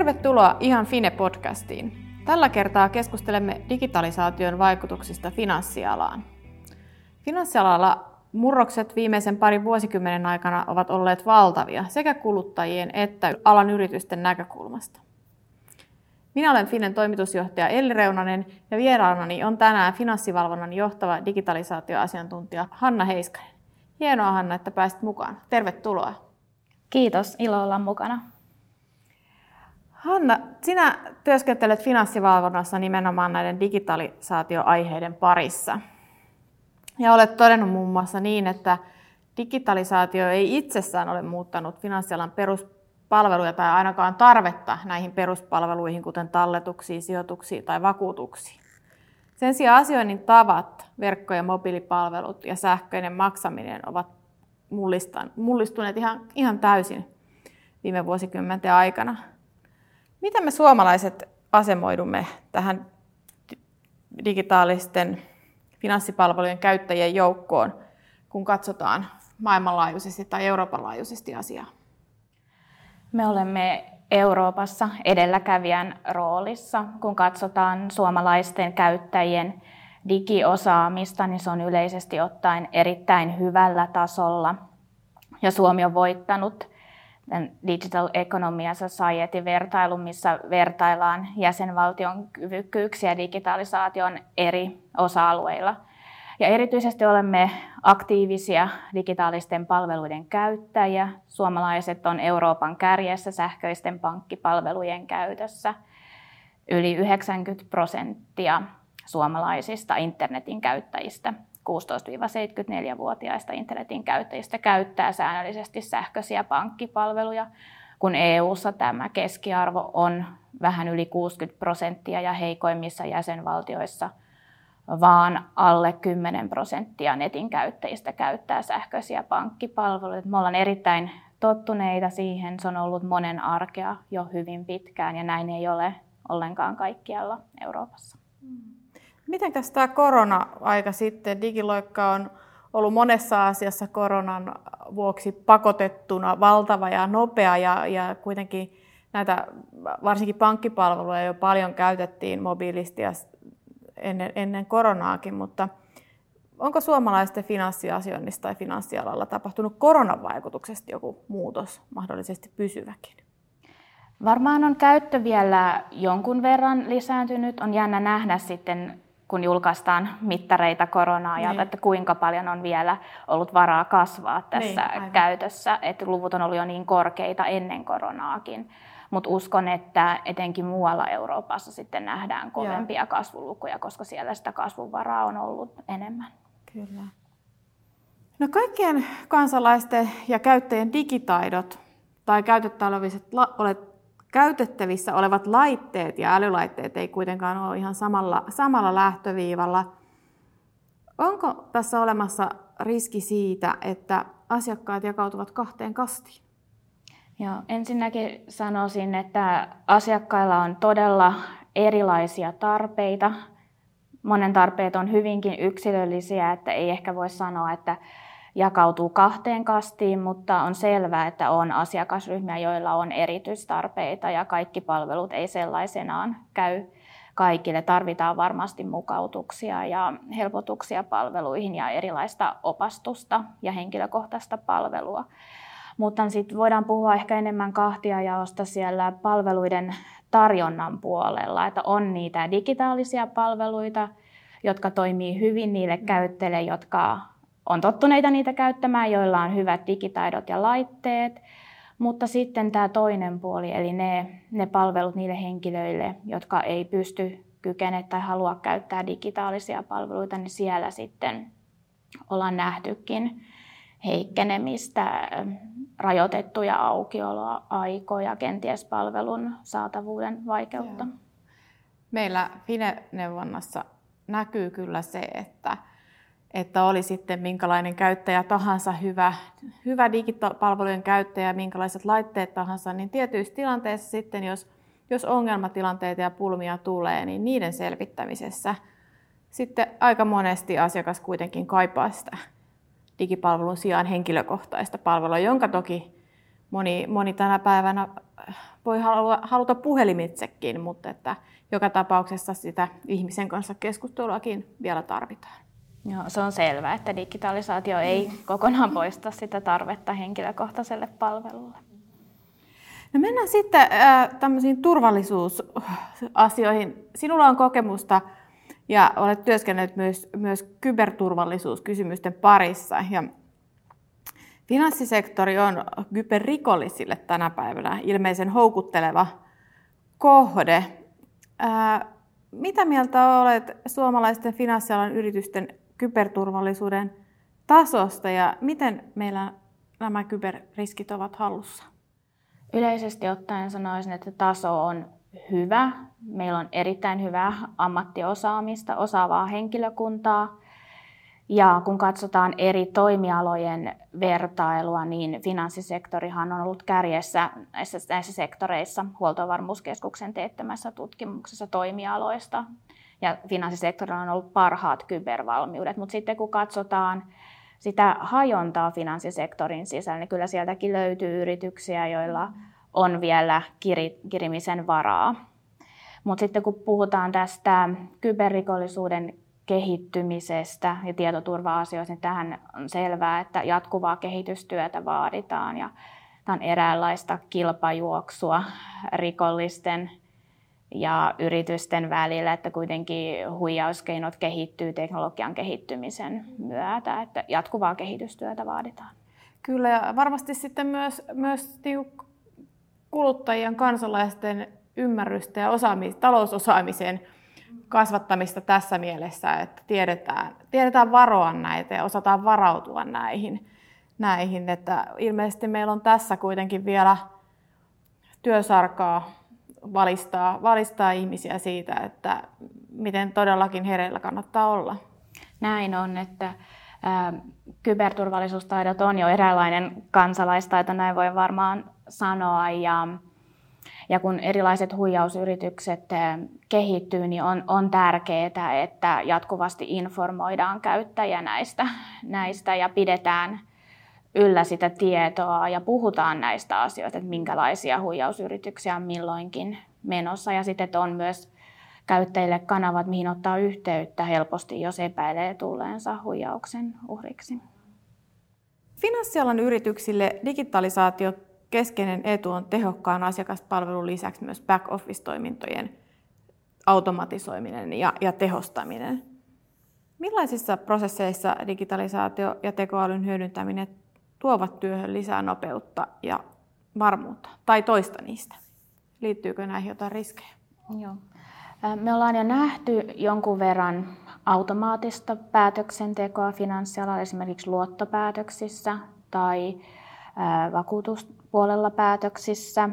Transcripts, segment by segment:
Tervetuloa IhanFINE-podcastiin. Tällä kertaa keskustelemme digitalisaation vaikutuksista finanssialaan. Finanssialalla murrokset viimeisen parin vuosikymmenen aikana ovat olleet valtavia sekä kuluttajien että alan yritysten näkökulmasta. Minä olen FINEn toimitusjohtaja Elli Reunanen ja vieraanani on tänään Finanssivalvonnan johtava digitalisaatioasiantuntija Hanna Heiskanen. Hienoa Hanna, että pääsit mukaan. Tervetuloa. Kiitos, ilo olla mukana. Hanna, sinä työskentelet Finanssivalvonnassa nimenomaan näiden digitalisaatioaiheiden parissa. Ja olet todennut muun muassa niin, että digitalisaatio ei itsessään ole muuttanut finanssialan peruspalveluja tai ainakaan tarvetta näihin peruspalveluihin, kuten talletuksiin, sijoituksiin tai vakuutuksiin. Sen sijaan asioinnin tavat, verkko- ja mobiilipalvelut ja sähköinen maksaminen ovat mullistuneet ihan täysin viime vuosikymmenten aikana. Miten me suomalaiset asemoidumme tähän digitaalisten finanssipalvelujen käyttäjien joukkoon, kun katsotaan maailmanlaajuisesti tai Euroopan laajuisesti asiaa? Me olemme Euroopassa edelläkävijän roolissa. Kun katsotaan suomalaisten käyttäjien digiosaamista, niin se on yleisesti ottaen erittäin hyvällä tasolla. Ja Suomi on voittanut Digital Economy and Society-vertailun, missä vertaillaan jäsenvaltion kyvykkyyksiä digitalisaation eri osa-alueilla. Ja erityisesti olemme aktiivisia digitaalisten palveluiden käyttäjiä. Suomalaiset on Euroopan kärjessä sähköisten pankkipalvelujen käytössä. Yli 90% suomalaisista internetin käyttäjistä, 16-74-vuotiaista internetin käyttäjistä, käyttää säännöllisesti sähköisiä pankkipalveluja, kun EU:ssa tämä keskiarvo on vähän yli 60% ja heikoimmissa jäsenvaltioissa vaan alle 10% netin käyttäjistä käyttää sähköisiä pankkipalveluja. Me ollaan erittäin tottuneita siihen, se on ollut monen arkea jo hyvin pitkään ja näin ei ole ollenkaan kaikkialla Euroopassa. Miten tämä korona-aika sitten? Digiloikka on ollut monessa asiassa koronan vuoksi pakotettuna valtava ja nopea ja kuitenkin näitä varsinkin pankkipalveluja jo paljon käytettiin mobiilisti ja ennen koronaakin, mutta onko suomalaisten finanssiasioinnissa tai finanssialalla tapahtunut koronan vaikutuksesta joku muutos, mahdollisesti pysyväkin? Varmaan on käyttö vielä jonkun verran lisääntynyt. On jännä nähdä sitten, kun julkaistaan mittareita korona-ajalta, että kuinka paljon on vielä ollut varaa kasvaa tässä käytössä. Että luvut on ollut jo niin korkeita ennen koronaakin. Mutta uskon, että etenkin muualla Euroopassa sitten nähdään kovempia kasvulukuja, koska siellä sitä kasvuvaraa on ollut enemmän. Kyllä. No kaikkien kansalaisten ja käyttäjien digitaidot tai käytettävissä olevat laitteet ja älylaitteet ei kuitenkaan ole ihan samalla lähtöviivalla. Onko tässä olemassa riski siitä, että asiakkaat jakautuvat kahteen kastiin? Joo, ensinnäkin sanoisin, että asiakkailla on todella erilaisia tarpeita. Monen tarpeet on hyvinkin yksilöllisiä, että ei ehkä voi sanoa, että jakautuu kahteen kastiin, mutta on selvää, että on asiakasryhmiä, joilla on erityistarpeita ja kaikki palvelut ei sellaisenaan käy kaikille. Tarvitaan varmasti mukautuksia ja helpotuksia palveluihin ja erilaista opastusta ja henkilökohtaista palvelua. Mutta sitten voidaan puhua ehkä enemmän kahtiajaosta siellä palveluiden tarjonnan puolella, että on niitä digitaalisia palveluita, jotka toimii hyvin niille käyttäjille, jotka on tottuneita niitä käyttämään, joilla on hyvät digitaidot ja laitteet, mutta sitten tämä toinen puoli, eli ne palvelut niille henkilöille, jotka ei pysty, kykene tai halua käyttää digitaalisia palveluita, niin siellä sitten ollaan nähtykin heikkenemistä, rajoitettuja aukioloaikoja, kenties palvelun saatavuuden vaikeutta. Joo. Meillä FINE-neuvonnassa näkyy kyllä se, että oli sitten minkälainen käyttäjä tahansa, hyvä digipalvelujen käyttäjä, minkälaiset laitteet tahansa, niin tietyissä tilanteissa sitten, jos ongelmatilanteita ja pulmia tulee, niin niiden selvittämisessä sitten aika monesti asiakas kuitenkin kaipaa sitä digipalvelun sijaan henkilökohtaista palvelua, jonka toki Moni tänä päivänä voi haluta puhelimitsekin, mutta että joka tapauksessa sitä ihmisen kanssa keskusteluakin vielä tarvitaan. Joo, se on selvää, että digitalisaatio ei kokonaan poista sitä tarvetta henkilökohtaiselle palvelulle. No mennään sitten tämmöisiin turvallisuusasioihin. Sinulla on kokemusta ja olet työskennellyt myös kyberturvallisuuskysymysten parissa. Ja finanssisektori on kyberrikollisille tänä päivänä ilmeisen houkutteleva kohde. Mitä mieltä olet suomalaisten finanssialan yritysten kyberturvallisuuden tasosta ja miten meillä nämä kyberriskit ovat hallussa? Yleisesti ottaen sanoisin, että taso on hyvä. Meillä on erittäin hyvää ammattiosaamista, osaavaa henkilökuntaa. Ja kun katsotaan eri toimialojen vertailua, niin finanssisektorihan on ollut kärjessä näissä sektoreissa Huoltovarmuuskeskuksen teettämässä tutkimuksessa toimialoista. Ja finanssisektorilla on ollut parhaat kybervalmiudet, mutta sitten kun katsotaan sitä hajontaa finanssisektorin sisällä, niin kyllä sieltäkin löytyy yrityksiä, joilla on vielä kirimisen varaa. Mutta sitten kun puhutaan tästä kyberrikollisuuden kehittymisestä ja tietoturva-asioista, niin tähän on selvää, että jatkuvaa kehitystyötä vaaditaan. Ja tämä on eräänlaista kilpajuoksua rikollisten ja yritysten välillä, että kuitenkin huijauskeinot kehittyy teknologian kehittymisen myötä, että jatkuvaa kehitystyötä vaaditaan. Kyllä, ja varmasti sitten myös kuluttajien, kansalaisten ymmärrystä ja talousosaamisen kasvattamista tässä mielessä, että tiedetään varoa näitä ja osataan varautua näihin. Että ilmeisesti meillä on tässä kuitenkin vielä työsarkaa valistaa ihmisiä siitä, että miten todellakin hereillä kannattaa olla. Näin on, että kyberturvallisuustaidot on jo eräänlainen kansalaistaito, näin voi varmaan sanoa. Ja kun erilaiset huijausyritykset kehittyy, niin on tärkeää, että jatkuvasti informoidaan käyttäjä näistä ja pidetään yllä sitä tietoa ja puhutaan näistä asioista, että minkälaisia huijausyrityksiä on milloinkin menossa. Ja sitten on myös käyttäjille kanavat, mihin ottaa yhteyttä helposti, jos epäilee tulleensa huijauksen uhriksi. Finanssialan yrityksille digitalisaatio keskeinen etu on tehokkaan asiakaspalvelun lisäksi myös back-office-toimintojen automatisoiminen ja tehostaminen. Millaisissa prosesseissa digitalisaatio ja tekoälyn hyödyntäminen tuovat työhön lisää nopeutta ja varmuutta, tai toista niistä? Liittyykö näihin jotain riskejä? Joo. Me ollaan jo nähty jonkun verran automaattista päätöksentekoa finanssialalla, esimerkiksi luottopäätöksissä tai vakuutuspuolella päätöksissä.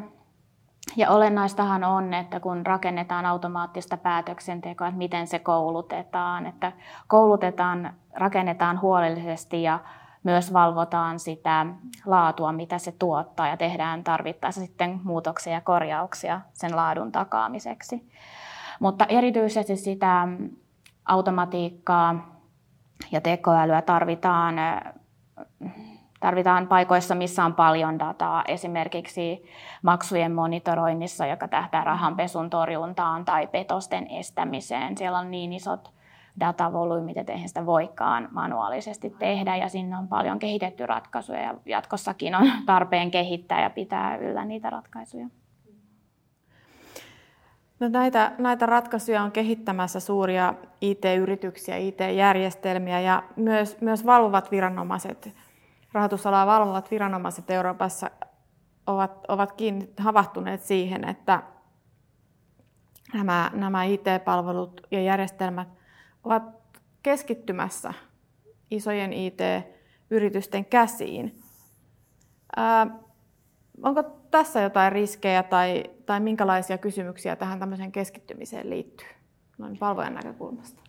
Ja olennaistahan on, että kun rakennetaan automaattista päätöksentekoa, että miten se koulutetaan. Että koulutetaan, rakennetaan huolellisesti ja myös valvotaan sitä laatua, mitä se tuottaa ja tehdään tarvittaessa sitten muutoksia ja korjauksia sen laadun takaamiseksi. Mutta erityisesti sitä automatiikkaa ja tekoälyä tarvitaan paikoissa, missä on paljon dataa, esimerkiksi maksujen monitoroinnissa, joka tähtää rahanpesun torjuntaan tai petosten estämiseen. Siellä on niin isot datavolyymit, että eihän sitä voikaan manuaalisesti tehdä, ja sinne on paljon kehitetty ratkaisuja, ja jatkossakin on tarpeen kehittää ja pitää yllä niitä ratkaisuja. No näitä ratkaisuja on kehittämässä suuria IT-yrityksiä, IT-järjestelmiä, ja myös valvovat viranomaiset. Rahoitusalaa valvovat viranomaiset Euroopassa ovatkin havahtuneet siihen, että nämä IT-palvelut ja järjestelmät ovat keskittymässä isojen IT-yritysten käsiin. Onko tässä jotain riskejä tai minkälaisia kysymyksiä tähän tämmöiseen keskittymiseen liittyy noin palvojan näkökulmasta?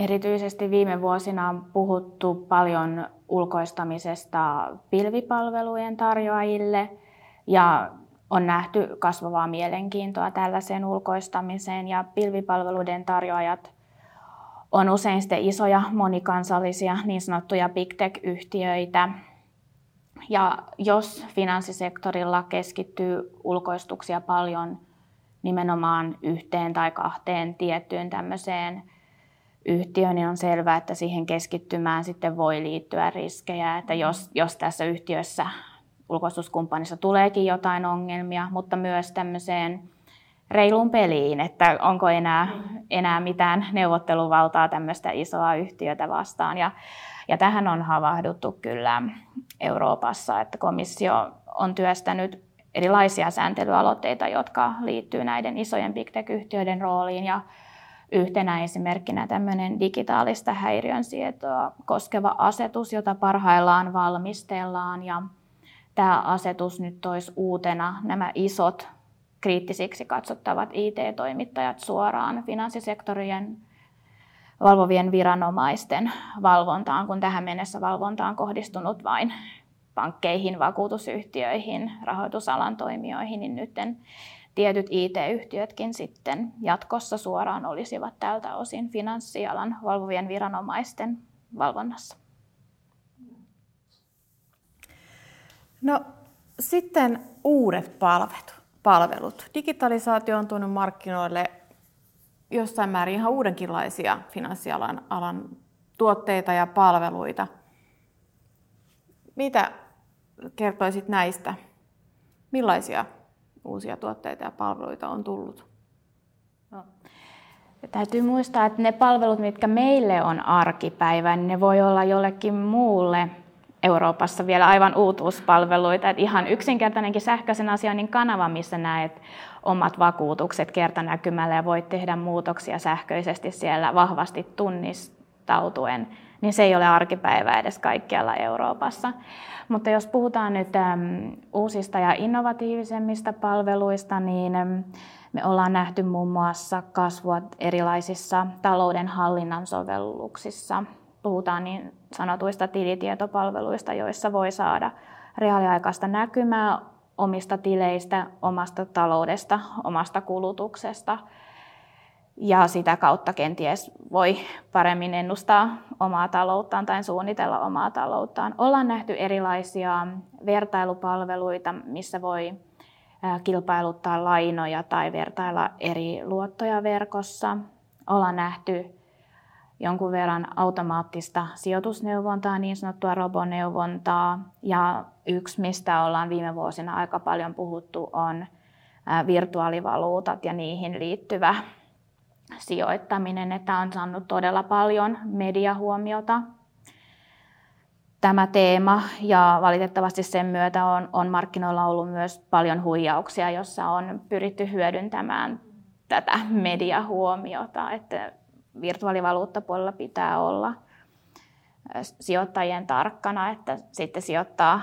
Erityisesti viime vuosina on puhuttu paljon ulkoistamisesta pilvipalvelujen tarjoajille ja on nähty kasvavaa mielenkiintoa tällaiseen ulkoistamiseen. Ja pilvipalveluiden tarjoajat on usein isoja monikansallisia niin sanottuja big tech-yhtiöitä, Ja jos finanssisektorilla keskittyy ulkoistuksia paljon nimenomaan yhteen tai kahteen tiettyyn tämmöiseen yhtiöön, niin on selvää, että siihen keskittymään sitten voi liittyä riskejä, että jos tässä yhtiössä ulkoistuskumppanissa tuleekin jotain ongelmia, mutta myös tämmöiseen reiluun peliin, että onko enää mitään neuvotteluvaltaa tämmöistä isoa yhtiötä vastaan. Ja tähän on havahduttu kyllä Euroopassa, että komissio on työstänyt erilaisia sääntelyaloitteita, jotka liittyy näiden isojen big tech-yhtiöiden rooliin. Ja yhtenä esimerkkinä tämmöinen digitaalista häiriönsietoa koskeva asetus, jota parhaillaan valmistellaan. Ja tämä asetus nyt toisi uutena nämä isot kriittisiksi katsottavat IT-toimittajat suoraan finanssisektorien valvovien viranomaisten valvontaan, kun tähän mennessä valvonta on kohdistunut vain pankkeihin, vakuutusyhtiöihin, rahoitusalan toimijoihin, niin nyt tietyt IT-yhtiötkin sitten jatkossa suoraan olisivat tältä osin finanssialan valvovien viranomaisten valvonnassa. No sitten uudet palvelut. Digitalisaatio on tuonut markkinoille jossain määrin ihan uudenkinlaisia finanssialan tuotteita ja palveluita. Mitä kertoisit näistä? Millaisia uusia tuotteita ja palveluita on tullut? No. Täytyy muistaa, että ne palvelut, mitkä meille on arkipäivä, niin ne voi olla jollekin muulle Euroopassa vielä aivan uutuuspalveluita. Että ihan yksinkertainenkin sähköisen asioinnin kanava, missä näet omat vakuutukset kertanäkymällä ja voit tehdä muutoksia sähköisesti siellä vahvasti tunnistautuen, niin se ei ole arkipäivää edes kaikkialla Euroopassa. Mutta jos puhutaan nyt uusista ja innovatiivisemmista palveluista, niin me ollaan nähty muun muassa kasvua erilaisissa taloudenhallinnan sovelluksissa. Puhutaan niin sanotuista tilitietopalveluista, joissa voi saada reaaliaikaista näkymää omista tileistä, omasta taloudesta, omasta kulutuksesta. Ja sitä kautta kenties voi paremmin ennustaa omaa talouttaan tai suunnitella omaa talouttaan. Ollaan nähty erilaisia vertailupalveluita, missä voi kilpailuttaa lainoja tai vertailla eri luottoja verkossa. Ollaan nähty jonkun verran automaattista sijoitusneuvontaa, niin sanottua roboneuvontaa. Ja yksi, mistä ollaan viime vuosina aika paljon puhuttu, on virtuaalivaluutat ja niihin liittyvä sijoittaminen, että on saanut todella paljon mediahuomiota tämä teema. Ja valitettavasti sen myötä on markkinoilla ollut myös paljon huijauksia, jossa on pyritty hyödyntämään tätä mediahuomiota, että virtuaalivaluuttapuolella pitää olla sijoittajien tarkkana, että sitten sijoittaa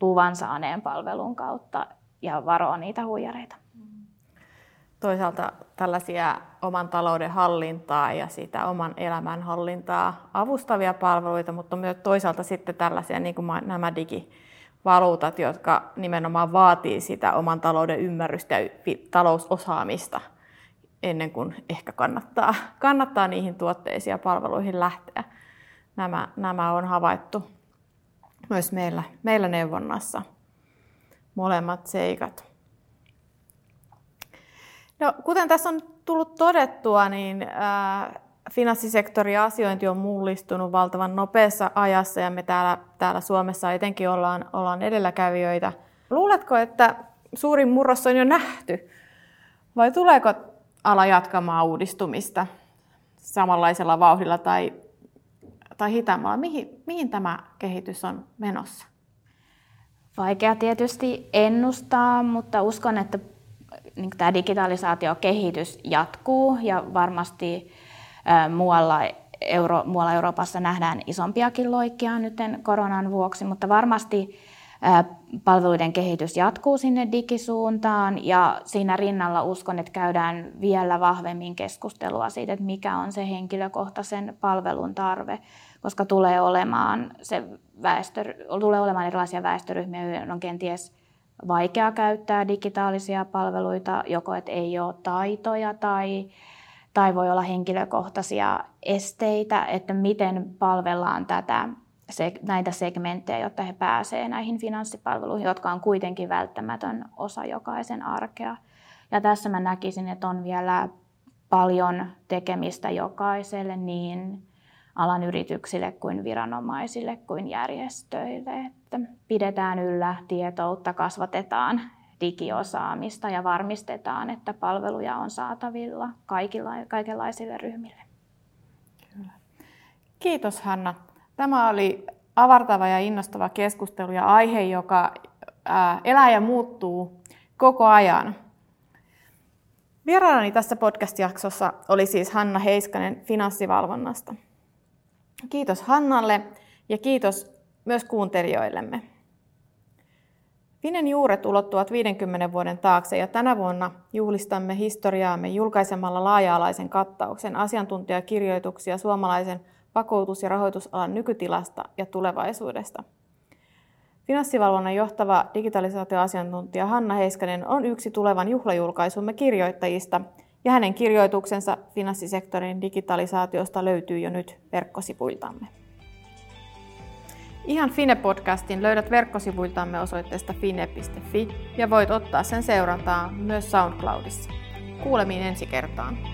luvan saaneen palvelun kautta ja varoo niitä huijareita. Toisaalta tällaisia oman talouden hallintaa ja sitä oman elämän hallintaa avustavia palveluita, mutta myös toisaalta sitten tällaisia niin kuin nämä digivaluutat, jotka nimenomaan vaatii sitä oman talouden ymmärrystä ja talousosaamista ennen kuin ehkä kannattaa niihin tuotteisiin ja palveluihin lähteä. Nämä on havaittu myös meillä neuvonnassa, molemmat seikat. No, kuten tässä on tullut todettua, niin finanssisektorin asiointi on mullistunut valtavan nopeassa ajassa ja me täällä Suomessa etenkin ollaan edelläkävijöitä. Luuletko, että suurin murros on jo nähty vai tuleeko ala jatkamaan uudistumista samanlaisella vauhdilla tai hitaammalla? Mihin tämä kehitys on menossa? Vaikea tietysti ennustaa, mutta uskon, että tämä digitalisaatiokehitys jatkuu ja varmasti muualla Euroopassa nähdään isompiakin loikkia nyt koronan vuoksi, mutta varmasti palveluiden kehitys jatkuu sinne digisuuntaan ja siinä rinnalla uskon, että käydään vielä vahvemmin keskustelua siitä, että mikä on se henkilökohtaisen palvelun tarve, koska tulee olemaan erilaisia väestöryhmiä, joiden on kenties vaikea käyttää digitaalisia palveluita, joko että ei ole taitoja tai voi olla henkilökohtaisia esteitä, että miten palvellaan tätä näitä segmenttejä, jotta he pääsevät näihin finanssipalveluihin, jotka on kuitenkin välttämätön osa jokaisen arkea. Ja tässä mä näkisin, että on vielä paljon tekemistä jokaiselle, niin alan yrityksille kuin viranomaisille kuin järjestöille. Että pidetään yllä tietoutta, kasvatetaan digiosaamista ja varmistetaan, että palveluja on saatavilla kaikenlaisille ryhmille. Kyllä. Kiitos Hanna. Tämä oli avartava ja innostava keskustelu ja aihe, joka elää ja muuttuu koko ajan. Vieraanani tässä podcast-jaksossa oli siis Hanna Heiskanen Finanssivalvonnasta. Kiitos Hannalle ja kiitos myös kuuntelijoillemme. Finen juuret ulottuvat 50 vuoden taakse ja tänä vuonna juhlistamme historiaamme julkaisemalla laaja-alaisen kattauksen asiantuntijakirjoituksia suomalaisen vakuutus- ja rahoitusalan nykytilasta ja tulevaisuudesta. Finanssivalvonnan johtava digitalisaatioasiantuntija Hanna Heiskanen on yksi tulevan juhlajulkaisumme kirjoittajista ja hänen kirjoituksensa finanssisektorin digitalisaatiosta löytyy jo nyt verkkosivuiltamme. Ihan Fine-podcastin löydät verkkosivuiltamme osoitteesta fine.fi ja voit ottaa sen seurantaa myös SoundCloudissa. Kuulemiin ensi kertaan.